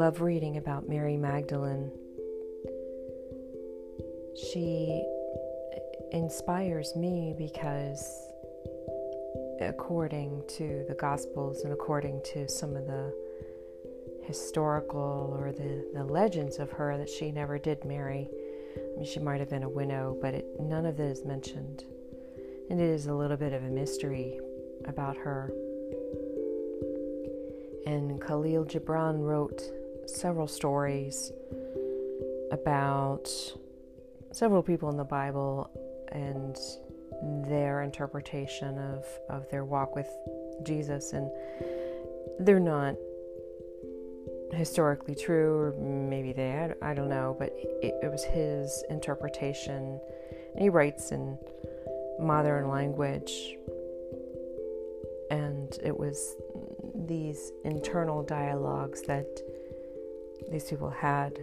love reading about Mary Magdalene. She inspires me because, according to the Gospels and according to some of the historical or the legends of her, that she never did marry. I mean, she might have been a widow, but none of that is mentioned. And it is a little bit of a mystery about her. And Khalil Gibran wrote several stories about several people in the Bible and their interpretation of their walk with Jesus, and they're not historically true, or maybe they, I don't know, but it was his interpretation, and he writes in modern language, and it was these internal dialogues that these people had,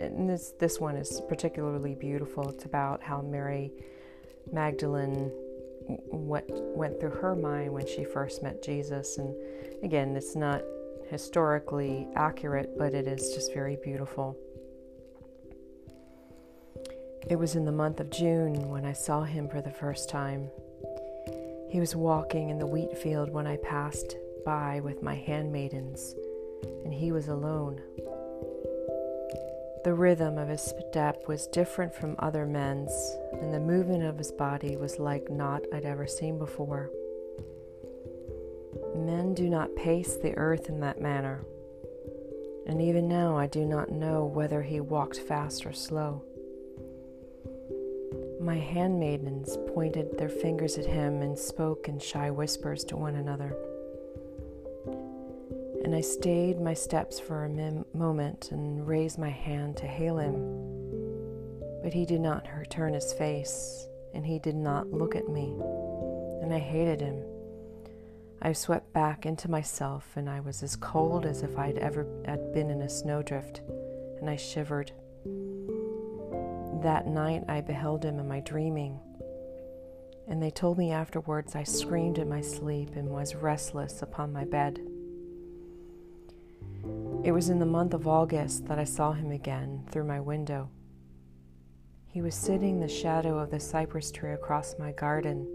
and this one is particularly beautiful. It's about how Mary Magdalene, what went through her mind when she first met Jesus, and again, it's not historically accurate, but it is just very beautiful. It was in the month of June when I saw him for the first time. He was walking in the wheat field when I passed by with my handmaidens, and he was alone. The rhythm of his step was different from other men's, and the movement of his body was like naught I'd ever seen before. Men do not pace the earth in that manner, and even now I do not know whether he walked fast or slow. My handmaidens pointed their fingers at him and spoke in shy whispers to one another. And I stayed my steps for a moment and raised my hand to hail him. But he did not turn his face, and he did not look at me, and I hated him. I swept back into myself, and I was as cold as if I'd been in a snowdrift, and I shivered. That night I beheld him in my dreaming, and they told me afterwards I screamed in my sleep and was restless upon my bed. It was in the month of August that I saw him again through my window. He was sitting in the shadow of the cypress tree across my garden,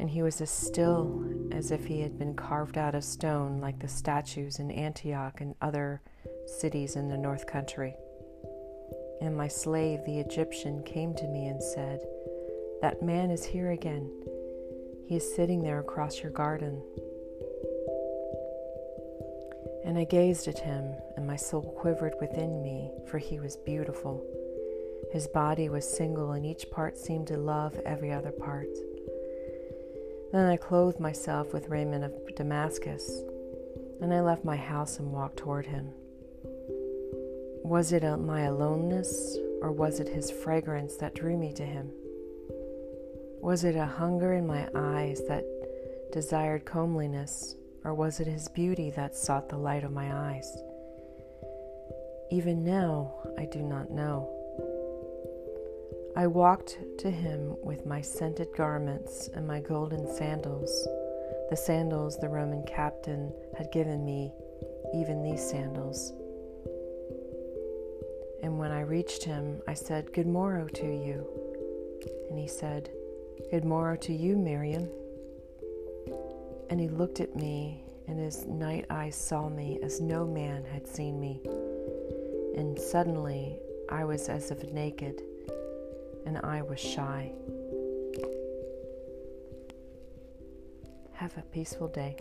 and he was as still as if he had been carved out of stone, like the statues in Antioch and other cities in the north country. And my slave, the Egyptian, came to me and said, "That man is here again. He is sitting there across your garden." And I gazed at him, and my soul quivered within me, for he was beautiful. His body was single, and each part seemed to love every other part. Then I clothed myself with raiment of Damascus, and I left my house and walked toward him. Was it my aloneness, or was it his fragrance that drew me to him? Was it a hunger in my eyes that desired comeliness? Or was it his beauty that sought the light of my eyes? Even now, I do not know. I walked to him with my scented garments and my golden sandals, the sandals the Roman captain had given me, even these sandals. And when I reached him, I said, "Good morrow to you." And he said, "Good morrow to you, Miriam." And he looked at me, and his night eyes saw me as no man had seen me. And suddenly I was as if naked, and I was shy. Have a peaceful day.